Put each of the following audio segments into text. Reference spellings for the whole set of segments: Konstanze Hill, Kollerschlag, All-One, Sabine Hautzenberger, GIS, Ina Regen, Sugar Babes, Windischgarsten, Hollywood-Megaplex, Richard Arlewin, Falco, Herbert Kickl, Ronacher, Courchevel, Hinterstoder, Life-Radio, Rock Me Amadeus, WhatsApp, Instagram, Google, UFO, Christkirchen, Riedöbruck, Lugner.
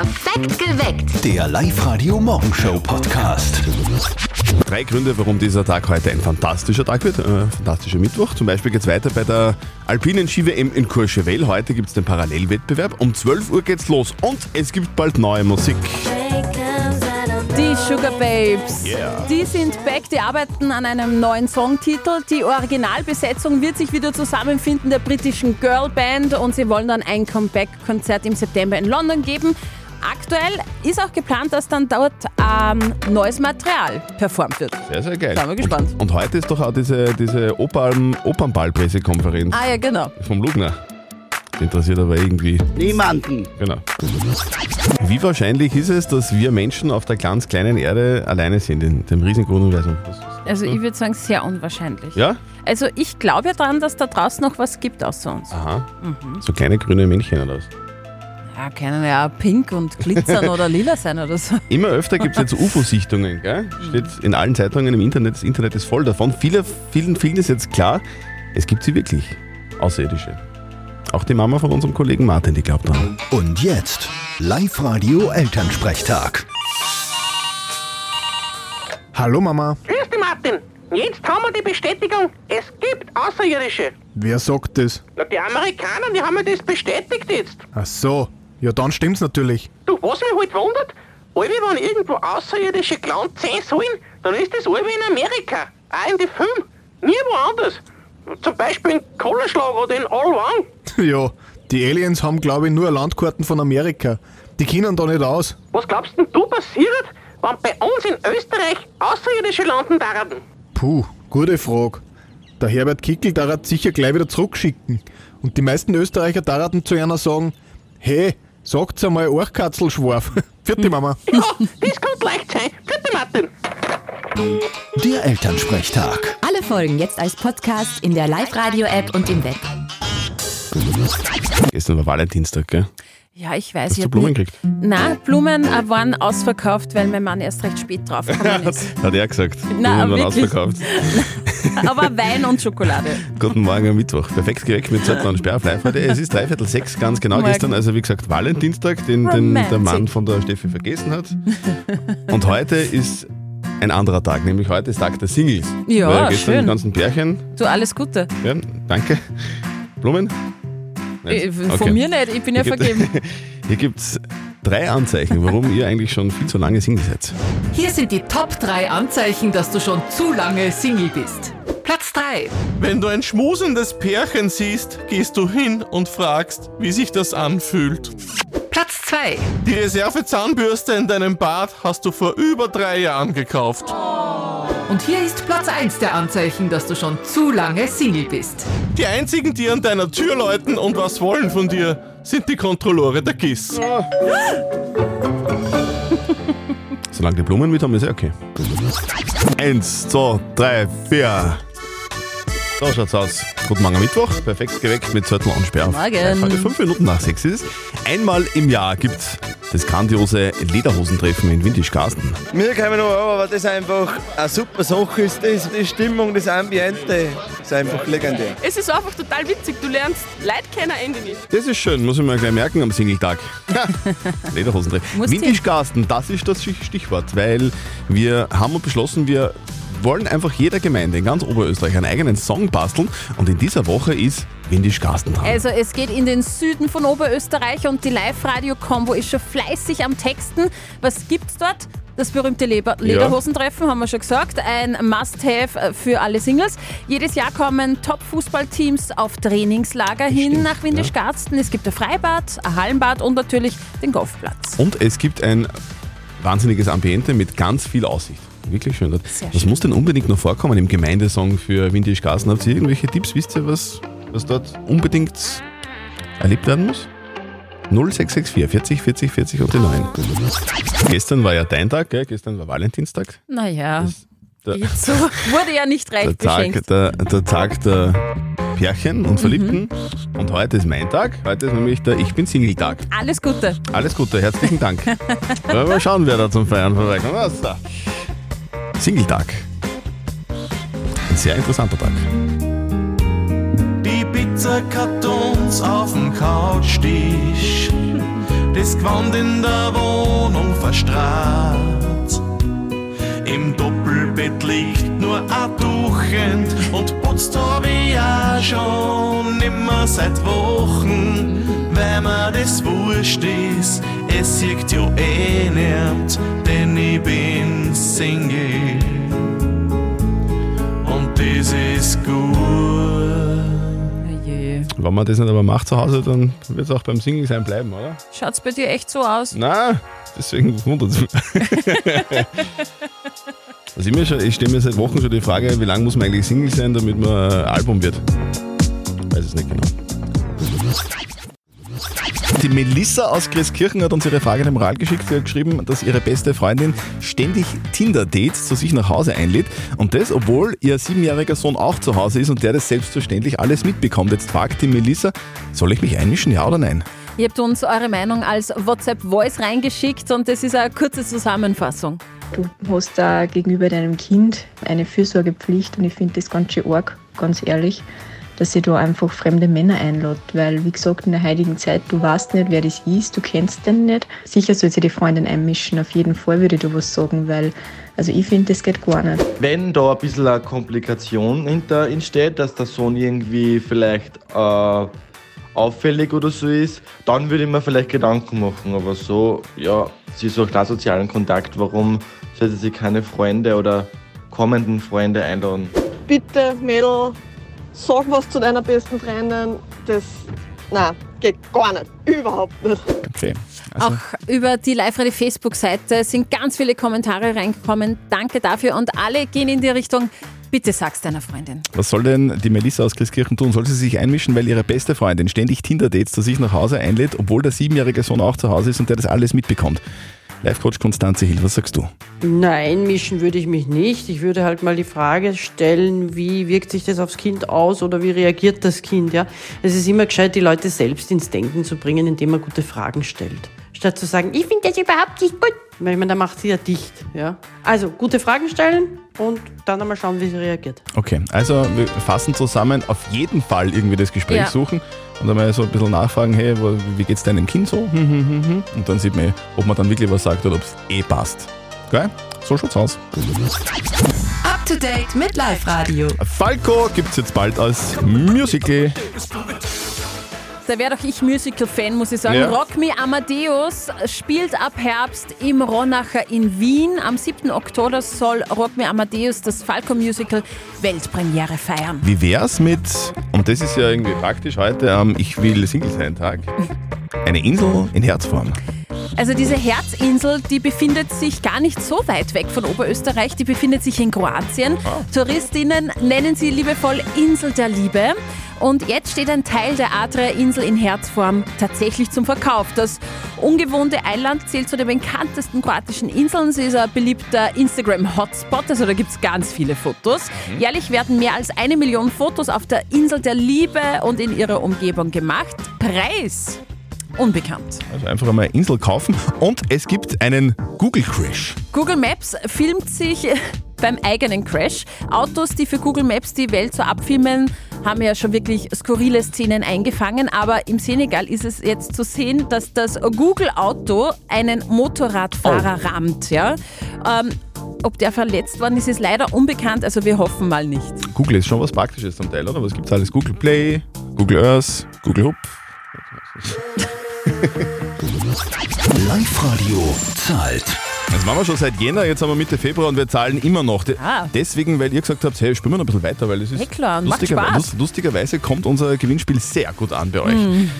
Perfekt geweckt. Der Live-Radio-Morgenshow-Podcast. 3 Gründe, warum dieser Tag heute ein fantastischer Tag wird. Fantastischer Mittwoch. Zum Beispiel geht es weiter bei der alpinen Ski-WM in Courchevel. Heute gibt es den Parallelwettbewerb. Um 12 Uhr geht's los und es gibt bald neue Musik. Die Sugar Babes, yeah. Die sind back, die arbeiten an einem neuen Songtitel. Die Originalbesetzung wird sich wieder zusammenfinden, der britischen Girlband, und sie wollen dann ein Comeback-Konzert im September in London geben. Aktuell ist auch geplant, dass dann dort neues Material performt wird. Sehr, sehr geil. Da sind wir gespannt. Und heute ist doch auch diese Opernball-Pressekonferenz. Ah ja, genau. Vom Lugner. Interessiert aber irgendwie niemanden. Genau. Wie wahrscheinlich ist es, dass wir Menschen auf der ganz kleinen Erde alleine sind, in dem riesengroßen Universum? Also ich würde sagen, sehr unwahrscheinlich. Ja? Also ich glaube ja daran, dass da draußen noch was gibt außer uns. Aha. Mhm. So kleine grüne Männchen oder was? Ja, können ja pink und glitzern oder lila sein oder so. Immer öfter gibt es jetzt UFO-Sichtungen, gell? Steht in allen Zeitungen, im Internet, das Internet ist voll davon. Vielen ist jetzt klar, es gibt sie wirklich, Außerirdische. Auch die Mama von unserem Kollegen Martin, die glaubt dran. Und jetzt, Live-Radio Elternsprechtag. Hallo Mama. Grüß dich Martin. Jetzt haben wir die Bestätigung, es gibt Außerirdische. Wer sagt das? Na, die Amerikaner, die haben mir das bestätigt jetzt. Ach so, ja dann stimmt's natürlich. Du, was mich halt wundert, wenn irgendwo Außerirdische gelandet sein sollen, dann ist das alle in Amerika, auch in den Filmen, nirgendwo anders. Zum Beispiel in Kollerschlag oder in All-One. Ja, die Aliens haben glaube ich nur Landkarten von Amerika. Die kennen da nicht aus. Was glaubst denn du passiert, wenn bei uns in Österreich Außerirdische landen darften? Puh, gute Frage. Der Herbert Kickl darf sicher gleich wieder zurückschicken. Und die meisten Österreicher darften zu einer sagen, hey, sagt's einmal Orchkatzelschwarf. Vierte Mama. Ja, das kann leicht sein. Vierte Martin. Der Elternsprechtag. Alle Folgen jetzt als Podcast in der Live-Radio-App und im Web. Gestern war Valentinstag, gell? Ja, ich weiß. Hast du Blumen gekriegt? Nein, Blumen waren ausverkauft, weil mein Mann erst recht spät draufgekommen ist. Hat er gesagt. Nein, Blumen waren ausverkauft. Aber Wein und Schokolade. Guten Morgen am Mittwoch. Perfekt geweckt mit Zettel und Sperr. Es ist 5:03, ganz genau gestern. Also wie gesagt, Valentinstag, den der Mann von der Steffi vergessen hat. Und heute ist ein anderer Tag, nämlich heute ist Tag der Singles. Ja, weil gestern schön. Die ganzen Pärchen. Du, alles Gute. Ja, danke. Blumen? Von okay. Mir nicht, ich bin ja vergeben. Hier gibt's 3 Anzeichen, warum ihr eigentlich schon viel zu lange Single seid. Hier sind die Top 3 Anzeichen, dass du schon zu lange Single bist. Platz 3. Wenn du ein schmusendes Pärchen siehst, gehst du hin und fragst, wie sich das anfühlt. Platz 2. Die Reserve-Zahnbürste in deinem Bad hast du vor über 3 Jahren gekauft. Und hier ist Platz 1 der Anzeichen, dass du schon zu lange Single bist. Die einzigen, die an deiner Tür läuten und was wollen von dir, sind die Kontrolleure der GIS. Oh. Solange die Blumen mit haben, ist ja okay. 1, 2, 3, 4... So schaut's aus. Guten Morgen am Mittwoch. Perfekt geweckt mit Zettel und Sperr. Morgen. Heute 5 Minuten nach 6 ist es. Einmal im Jahr gibt's das grandiose Lederhosentreffen in Windischgarsten. Wir kommen noch an, weil das einfach eine super Sache ist. Die Stimmung, das Ambiente ist einfach legendär. Es ist einfach total witzig. Du lernst Leute kennen, Ende nicht. Das ist schön, muss ich mir gleich merken am Singletag. Lederhosentreffen. Windischgarsten, das ist das Stichwort, weil wir haben beschlossen, wir wollen einfach jeder Gemeinde in ganz Oberösterreich einen eigenen Song basteln, und in dieser Woche ist Windischgarsten dran. Also es geht in den Süden von Oberösterreich und die Live-Radio-Kombo ist schon fleißig am Texten. Was gibt's dort? Das berühmte Lederhosentreffen, haben wir schon gesagt. Ein Must-Have für alle Singles. Jedes Jahr kommen Top-Fußballteams auf Trainingslager hin nach Windischgarsten. Ja. Es gibt ein Freibad, ein Hallenbad und natürlich den Golfplatz. Und es gibt ein wahnsinniges Ambiente mit ganz viel Aussicht. Wirklich schön dort. Was muss denn unbedingt noch vorkommen im Gemeindesong für Windischgarsten? Habt ihr irgendwelche Tipps? Wisst ihr, was dort unbedingt erlebt werden muss? 0664 40 40 40 und die 9. Gestern war ja dein Tag, gell? Gestern war Valentinstag. Naja, so wurde ja nicht reich geschenkt. Der Tag der Pärchen und Verliebten. Und heute ist mein Tag. Heute ist nämlich der Ich-bin-Single-Tag. Alles Gute. Alles Gute, herzlichen Dank. Mal schauen, wer da zum Feiern vorbeikommt. Was ist da? Singletag. Ein sehr interessanter Tag. Die Pizzakartons auf dem Couchtisch das Gewand in der Wohnung verstrahlt. Im Doppelbett liegt nur ein Tuchend und putzt hab ich auch schon immer seit Wochen, weil mir das wurscht ist, es sieht ja eh nicht, denn ich bin Single und das ist gut. Wenn man das nicht aber macht zu Hause, dann wird es auch beim Single sein bleiben, oder? Schaut es bei dir echt so aus? Nein, deswegen wundert es mich. Also ich stelle mir seit Wochen schon die Frage, wie lange muss man eigentlich Single sein, damit man Album wird? Ich weiß es nicht genau. Die Melissa aus Christkirchen hat uns ihre Frage in den Moral geschickt. Sie hat geschrieben, dass ihre beste Freundin ständig Tinder-Dates zu sich nach Hause einlädt. Und das, obwohl ihr 7-jähriger Sohn auch zu Hause ist und der das selbstverständlich alles mitbekommt. Jetzt fragt die Melissa, soll ich mich einmischen, ja oder nein? Ihr habt uns eure Meinung als WhatsApp-Voice reingeschickt und das ist eine kurze Zusammenfassung. Du hast da gegenüber deinem Kind eine Fürsorgepflicht und ich finde das ganz schön arg, ganz ehrlich, dass sie da einfach fremde Männer einlädt, weil wie gesagt, in der heutigen Zeit, du weißt nicht, wer das ist, du kennst den nicht. Sicher soll sich die Freundin einmischen, auf jeden Fall würde ich da was sagen, weil also ich finde, das geht gar nicht. Wenn da ein bisschen eine Komplikation hinter entsteht, dass der Sohn irgendwie vielleicht auffällig oder so ist, dann würde ich mir vielleicht Gedanken machen, aber so, ja, sie sucht einen sozialen Kontakt, warum sollte sie keine Freunde oder kommenden Freunde einladen? Bitte, Mädel, sag was zu deiner besten Freundin, das, nein, geht gar nicht, überhaupt nicht. Okay. Also. Auch über die Live-Radio Facebook-Seite sind ganz viele Kommentare reingekommen, danke dafür und alle gehen in die Richtung, bitte sag's deiner Freundin. Was soll denn die Melissa aus Christkirchen tun? Soll sie sich einmischen, weil ihre beste Freundin ständig Tinder-Dates zu sich nach Hause einlädt, obwohl der 7-jährige Sohn auch zu Hause ist und der das alles mitbekommt? Life-Coach Konstanze Hill, was sagst du? Nein, mischen würde ich mich nicht. Ich würde halt mal die Frage stellen, wie wirkt sich das aufs Kind aus oder wie reagiert das Kind? Ja? Es ist immer gescheit, die Leute selbst ins Denken zu bringen, indem man gute Fragen stellt. Statt zu sagen, ich finde das überhaupt nicht gut. Weil man, da macht sie ja dicht. Ja? Also, gute Fragen stellen und dann einmal schauen, wie sie reagiert. Okay, also wir fassen zusammen, auf jeden Fall irgendwie das Gespräch suchen. Und dann mal so ein bisschen nachfragen, hey, wie geht's deinem Kind so? Und dann sieht man, ob man dann wirklich was sagt oder ob es eh passt. Geil? So schaut's aus. Up to date mit Live-Radio. Falco gibt's jetzt bald als Musical. Da wäre doch ich Musical-Fan, muss ich sagen. Ja. Rock Me Amadeus spielt ab Herbst im Ronacher in Wien. Am 7. Oktober soll Rock Me Amadeus, das Falco-Musical, Weltpremiere feiern. Wie wär's mit, und das ist ja irgendwie praktisch heute, ich will Single sein Tag, eine Insel in Herzform. Also diese Herzinsel, die befindet sich gar nicht so weit weg von Oberösterreich, die befindet sich in Kroatien. Ah. Touristinnen nennen sie liebevoll Insel der Liebe. Und jetzt steht ein Teil der Adria-Insel in Herzform tatsächlich zum Verkauf. Das ungewohnte Eiland zählt zu den bekanntesten kroatischen Inseln. Sie ist ein beliebter Instagram-Hotspot, also da gibt es ganz viele Fotos. Mhm. Jährlich werden mehr als 1 Million Fotos auf der Insel der Liebe und in ihrer Umgebung gemacht. Preis? Unbekannt. Also einfach einmal eine Insel kaufen und es gibt einen Google-Crash. Google Maps filmt sich beim eigenen Crash. Autos, die für Google Maps die Welt so abfilmen, haben ja schon wirklich skurrile Szenen eingefangen, aber im Senegal ist es jetzt zu sehen, dass das Google-Auto einen Motorradfahrer rammt. Ja? Ob der verletzt worden ist, ist leider unbekannt, also wir hoffen mal nicht. Google ist schon was Praktisches zum Teil, oder? Was gibt's alles? Google Play, Google Earth, Google Hub. Live-Radio zahlt. Das machen wir schon seit Jänner, jetzt haben wir Mitte Februar und wir zahlen immer noch. Deswegen, weil ihr gesagt habt, hey, spielen wir noch ein bisschen weiter, weil es ist klar, lustigerweise kommt unser Gewinnspiel sehr gut an bei euch. Mhm.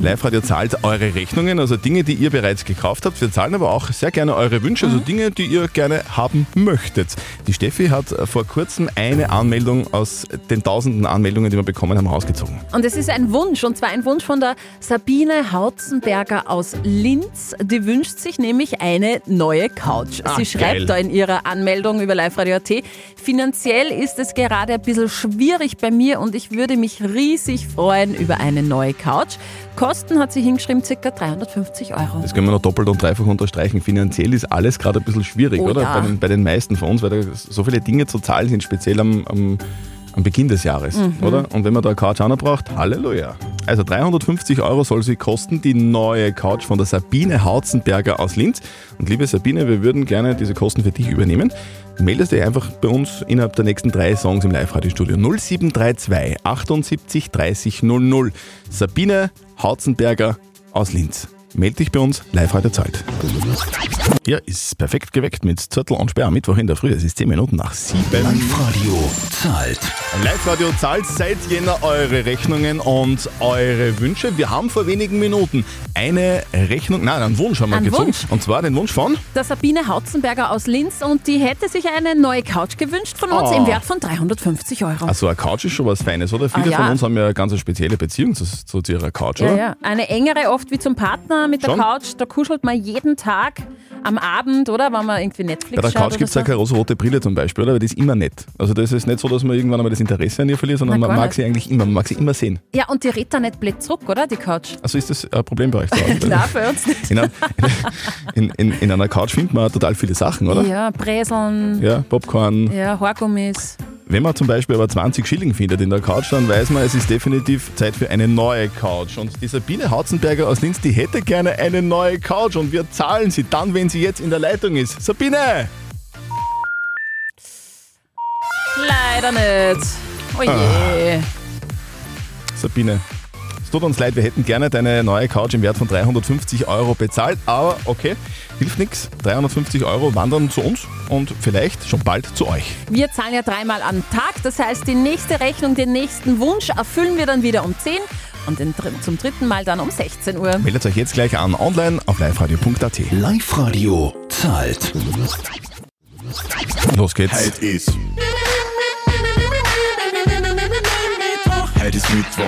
Live-Radio zahlt eure Rechnungen, also Dinge, die ihr bereits gekauft habt. Wir zahlen aber auch sehr gerne eure Wünsche, also Dinge, die ihr gerne haben möchtet. Die Steffi hat vor kurzem eine Anmeldung aus den tausenden Anmeldungen, die wir bekommen haben, rausgezogen. Und es ist ein Wunsch, und zwar ein Wunsch von der Sabine Hautzenberger aus Linz. Die wünscht sich nämlich eine neue Couch. Sie schreibt da in ihrer Anmeldung über Live-Radio.at, finanziell ist es gerade ein bisschen schwierig bei mir und ich würde mich riesig freuen über eine neue Couch. Kosten hat sie hingeschrieben, ca. 350 €. Das können wir noch doppelt und dreifach unterstreichen. Finanziell ist alles gerade ein bisschen schwierig, oder? Bei den meisten von uns, weil da so viele Dinge zu zahlen sind, speziell am am Beginn des Jahres, oder? Und wenn man da eine Couch auch noch braucht, Halleluja. Also 350 € soll sie kosten, die neue Couch von der Sabine Hautzenberger aus Linz. Und liebe Sabine, wir würden gerne diese Kosten für dich übernehmen. Meldest dich einfach bei uns innerhalb der nächsten 3 Songs im Live-Radio-Studio. 0732 78 30 00. Sabine Hautzenberger aus Linz. Meld dich bei uns, Live-Radio-Zeit. Ja, ist perfekt geweckt mit Zürtel und Sperr am Mittwoch in der Früh. Es ist 10 Minuten nach 7. Live-Radio zahlt. Live-Radio zahlt seit Jänner eure Rechnungen und eure Wünsche. Wir haben vor wenigen Minuten eine Rechnung, nein, einen Wunsch haben wir gezogen. Wunsch. Und zwar den Wunsch von? Der Sabine Hautzenberger aus Linz, und die hätte sich eine neue Couch gewünscht von uns im Wert von 350 €. Also eine Couch ist schon was Feines, oder? Viele von uns haben ja eine ganz spezielle Beziehung zu ihrer Couch, oder? Ja, ja. Eine engere oft wie zum Partner. Mit der Couch, da kuschelt man jeden Tag am Abend, oder? Wenn man irgendwie Netflix schaut. Bei der Couch gibt es ja keine rosa-rote Brille zum Beispiel, oder? Weil die ist immer nett. Also das ist nicht so, dass man irgendwann einmal das Interesse an ihr verliert, sondern man mag sie eigentlich immer, man mag sie immer sehen. Ja, und die redet da nicht blöd zurück, oder? Die Couch. Also ist das ein Problem bei euch? Nein, bei uns nicht. In einer Couch findet man total viele Sachen, oder? Ja, Breseln. Ja, Popcorn. Ja, Haargummis. Wenn man zum Beispiel aber 20 Schilling findet in der Couch, dann weiß man, es ist definitiv Zeit für eine neue Couch. Und die Sabine Hautzenberger aus Linz, die hätte gerne eine neue Couch, und wir zahlen sie dann, wenn sie jetzt in der Leitung ist. Sabine! Leider nicht. Oh je. Sabine, es tut uns leid, wir hätten gerne deine neue Couch im Wert von 350 € bezahlt, aber okay, hilft nichts. 350 € wandern zu uns und vielleicht schon bald zu euch. Wir zahlen ja 3-mal am Tag, das heißt, die nächste Rechnung, den nächsten Wunsch erfüllen wir dann wieder um 10 und zum 3. Mal dann um 16 Uhr. Meldet euch jetzt gleich an, online auf liveradio.at. Live-Radio zahlt. Los geht's. Heute ist Mittwoch.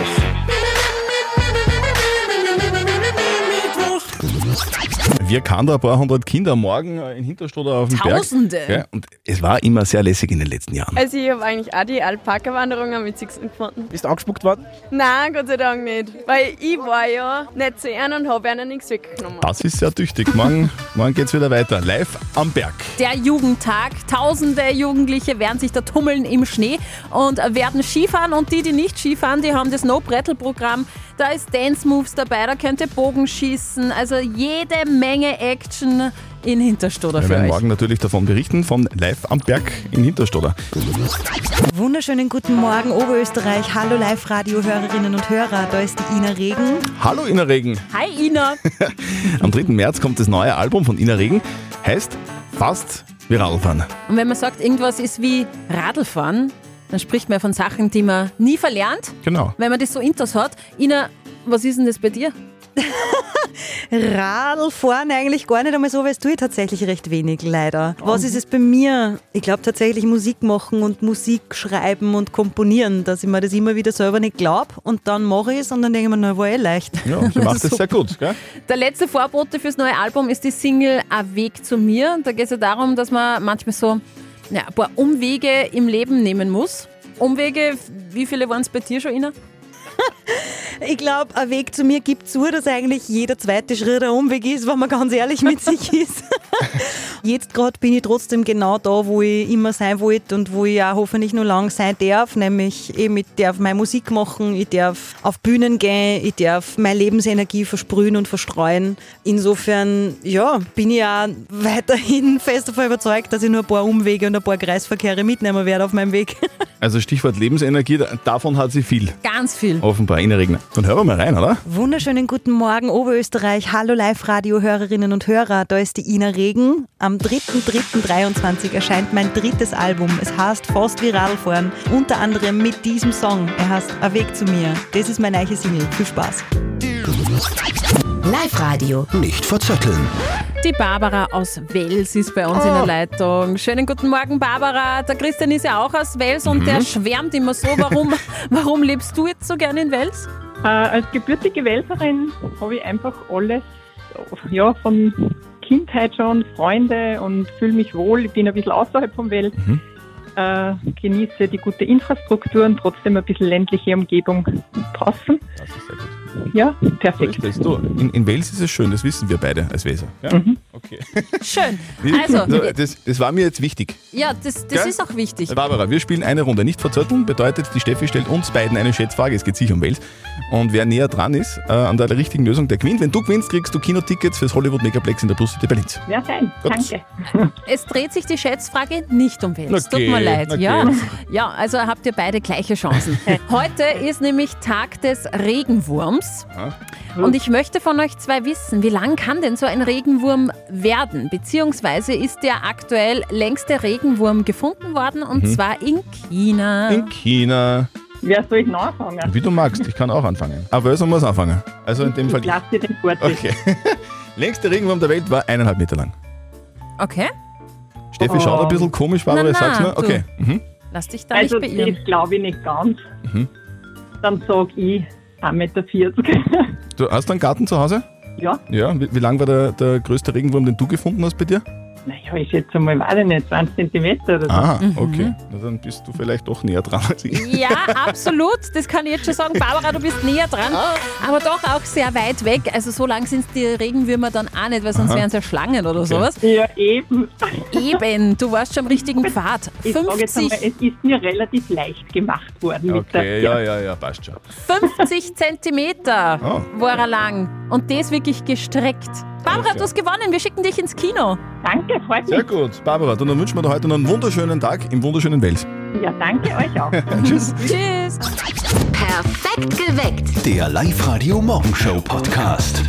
Wir kannten da ein paar hundert Kinder morgen in Hinterstoder auf dem Berg. Tausende! Ja, und es war immer sehr lässig in den letzten Jahren. Also ich habe eigentlich auch die Alpaka-Wanderung am witzigsten gefunden. Bist du angespuckt worden? Nein, Gott sei Dank nicht. Weil ich war ja nicht zu einem und habe einen nichts weggenommen. Das ist sehr tüchtig. Morgen geht's wieder weiter. Live am Berg. Der Jugendtag. Tausende Jugendliche werden sich da tummeln im Schnee und werden Skifahren. Und die, die nicht Skifahren, die haben das No-Brettel-Programm. Da ist Dance-Moves dabei, da könnt ihr Bogenschießen. Also jede Menge Action in Hinterstoder. Wir werden morgen natürlich davon berichten, von Live am Berg in Hinterstoder. Wunderschönen guten Morgen Oberösterreich. Hallo Live-Radio-Hörerinnen und Hörer. Da ist die Ina Regen. Hallo Ina Regen. Hi Ina. Am 3. März kommt das neue Album von Ina Regen. Heißt fast wie Radlfahren. Und wenn man sagt, irgendwas ist wie Radlfahren, dann spricht man von Sachen, die man nie verlernt. Genau. Wenn man das so intus hat. Ina, was ist denn das bei dir? Radl fahren eigentlich gar nicht einmal so, weil es tue ich tatsächlich recht wenig, leider. Was ist es bei mir? Ich glaube tatsächlich Musik machen und Musik schreiben und komponieren, dass ich mir das immer wieder selber nicht glaube, und dann mache ich es und dann denke ich mir, na, war eh leicht. Ja, du machst das sehr gut, gell? Der letzte Vorbote fürs neue Album ist die Single Ein Weg zu mir. Da geht es ja darum, dass man manchmal so ein paar Umwege im Leben nehmen muss. Umwege, wie viele waren es bei dir schon, Ina? Ich glaube, ein Weg zu mir gibt zu, dass eigentlich jeder zweite Schritt ein Umweg ist, wenn man ganz ehrlich mit sich ist. Jetzt gerade bin ich trotzdem genau da, wo ich immer sein wollte und wo ich auch hoffentlich noch lange sein darf, nämlich eben, ich darf meine Musik machen, ich darf auf Bühnen gehen, ich darf meine Lebensenergie versprühen und verstreuen. Insofern, ja, bin ich auch weiterhin fest davon überzeugt, dass ich nur ein paar Umwege und ein paar Kreisverkehre mitnehmen werde auf meinem Weg. Also Stichwort Lebensenergie, davon hat sie viel. Ganz viel. Offenbar in der Regen. Dann hören wir mal rein, oder? Wunderschönen guten Morgen Oberösterreich. Hallo Live-Radio-Hörerinnen und Hörer. Da ist die Ina Regen. Am 3.3.23 erscheint mein 3. Album. Es heißt Fast wie Radlfahren. Unter anderem mit diesem Song. Er heißt Ein Weg zu mir. Das ist meine neue Single. Viel Spaß. Live-Radio. Nicht verzetteln. Die Barbara aus Wels ist bei uns in der Leitung. Schönen guten Morgen, Barbara. Der Christian ist ja auch aus Wels und der schwärmt immer so. Warum lebst du jetzt so gerne in Wels? Als gebürtige Welserin habe ich einfach alles, ja, von Kindheit schon, Freunde, und fühle mich wohl. Ich bin ein bisschen außerhalb vom Wels. Genieße die gute Infrastruktur und trotzdem ein bisschen ländliche Umgebung draußen. Das ist sehr gut. Ja, perfekt. So ist das. Du, in Wels ist es schön, das wissen wir beide als Weser. Ja. Okay. Schön. Also, das war mir jetzt wichtig. Ja, das ist auch wichtig. Barbara, wir spielen eine Runde. Nicht verzötteln bedeutet, die Steffi stellt uns beiden eine Schätzfrage. Es geht sich um Wales. Und wer näher dran ist an der richtigen Lösung, der gewinnt. Wenn du gewinnst, kriegst du Kinotickets fürs Hollywood-Megaplex in der Bruststätte Berlin. Ja, fein. Gut. Danke. Es dreht sich die Schätzfrage nicht um Wales. Okay, tut mir leid. Okay. Ja, also habt ihr beide gleiche Chancen. Heute ist nämlich Tag des Regenwurms. Ja. Und ich möchte von euch zwei wissen, wie lang kann denn so ein Regenwurm werden? Beziehungsweise ist der aktuell längste Regenwurm gefunden worden und zwar in China. In China. Ja, soll ich noch anfangen? Wie du magst, ich kann auch anfangen. Aber wer muss anfangen? Also in dem Fall. Ich lasse dir den Vortritt. Okay. Längste Regenwurm der Welt war 1,5 Meter lang. Okay. Steffi schaut ein bisschen komisch, Barbara, ich sag's nur. Okay. Lass dich da also nicht beirren. Also, das glaube ich nicht ganz. Dann sag ich 1,40 Meter. Du hast einen Garten zu Hause? Ja. Ja, wie lang war der größte Regenwurm, den du gefunden hast bei dir? Naja, ich schätze mal, weiß ich nicht, 20 Zentimeter oder so. Ah, okay. Na, dann bist du vielleicht doch näher dran als ich. Ja, absolut. Das kann ich jetzt schon sagen. Barbara, du bist näher dran, aber doch auch sehr weit weg. Also so lang sind die Regenwürmer dann auch nicht, weil sonst wären es ja Schlangen oder sowas. Ja, eben. Eben, du warst schon am richtigen Pfad. Ich sage jetzt einmal, es ist mir relativ leicht gemacht worden. Okay, ja, passt schon. 50 Zentimeter war er lang und das wirklich gestreckt. Barbara, du hast gewonnen. Wir schicken dich ins Kino. Danke, freut mich. Sehr gut. Barbara, dann wünschen wir dir heute noch einen wunderschönen Tag im wunderschönen Wels. Ja, danke euch auch. Tschüss. Tschüss. Perfekt geweckt. Der Live-Radio-Morgenshow-Podcast.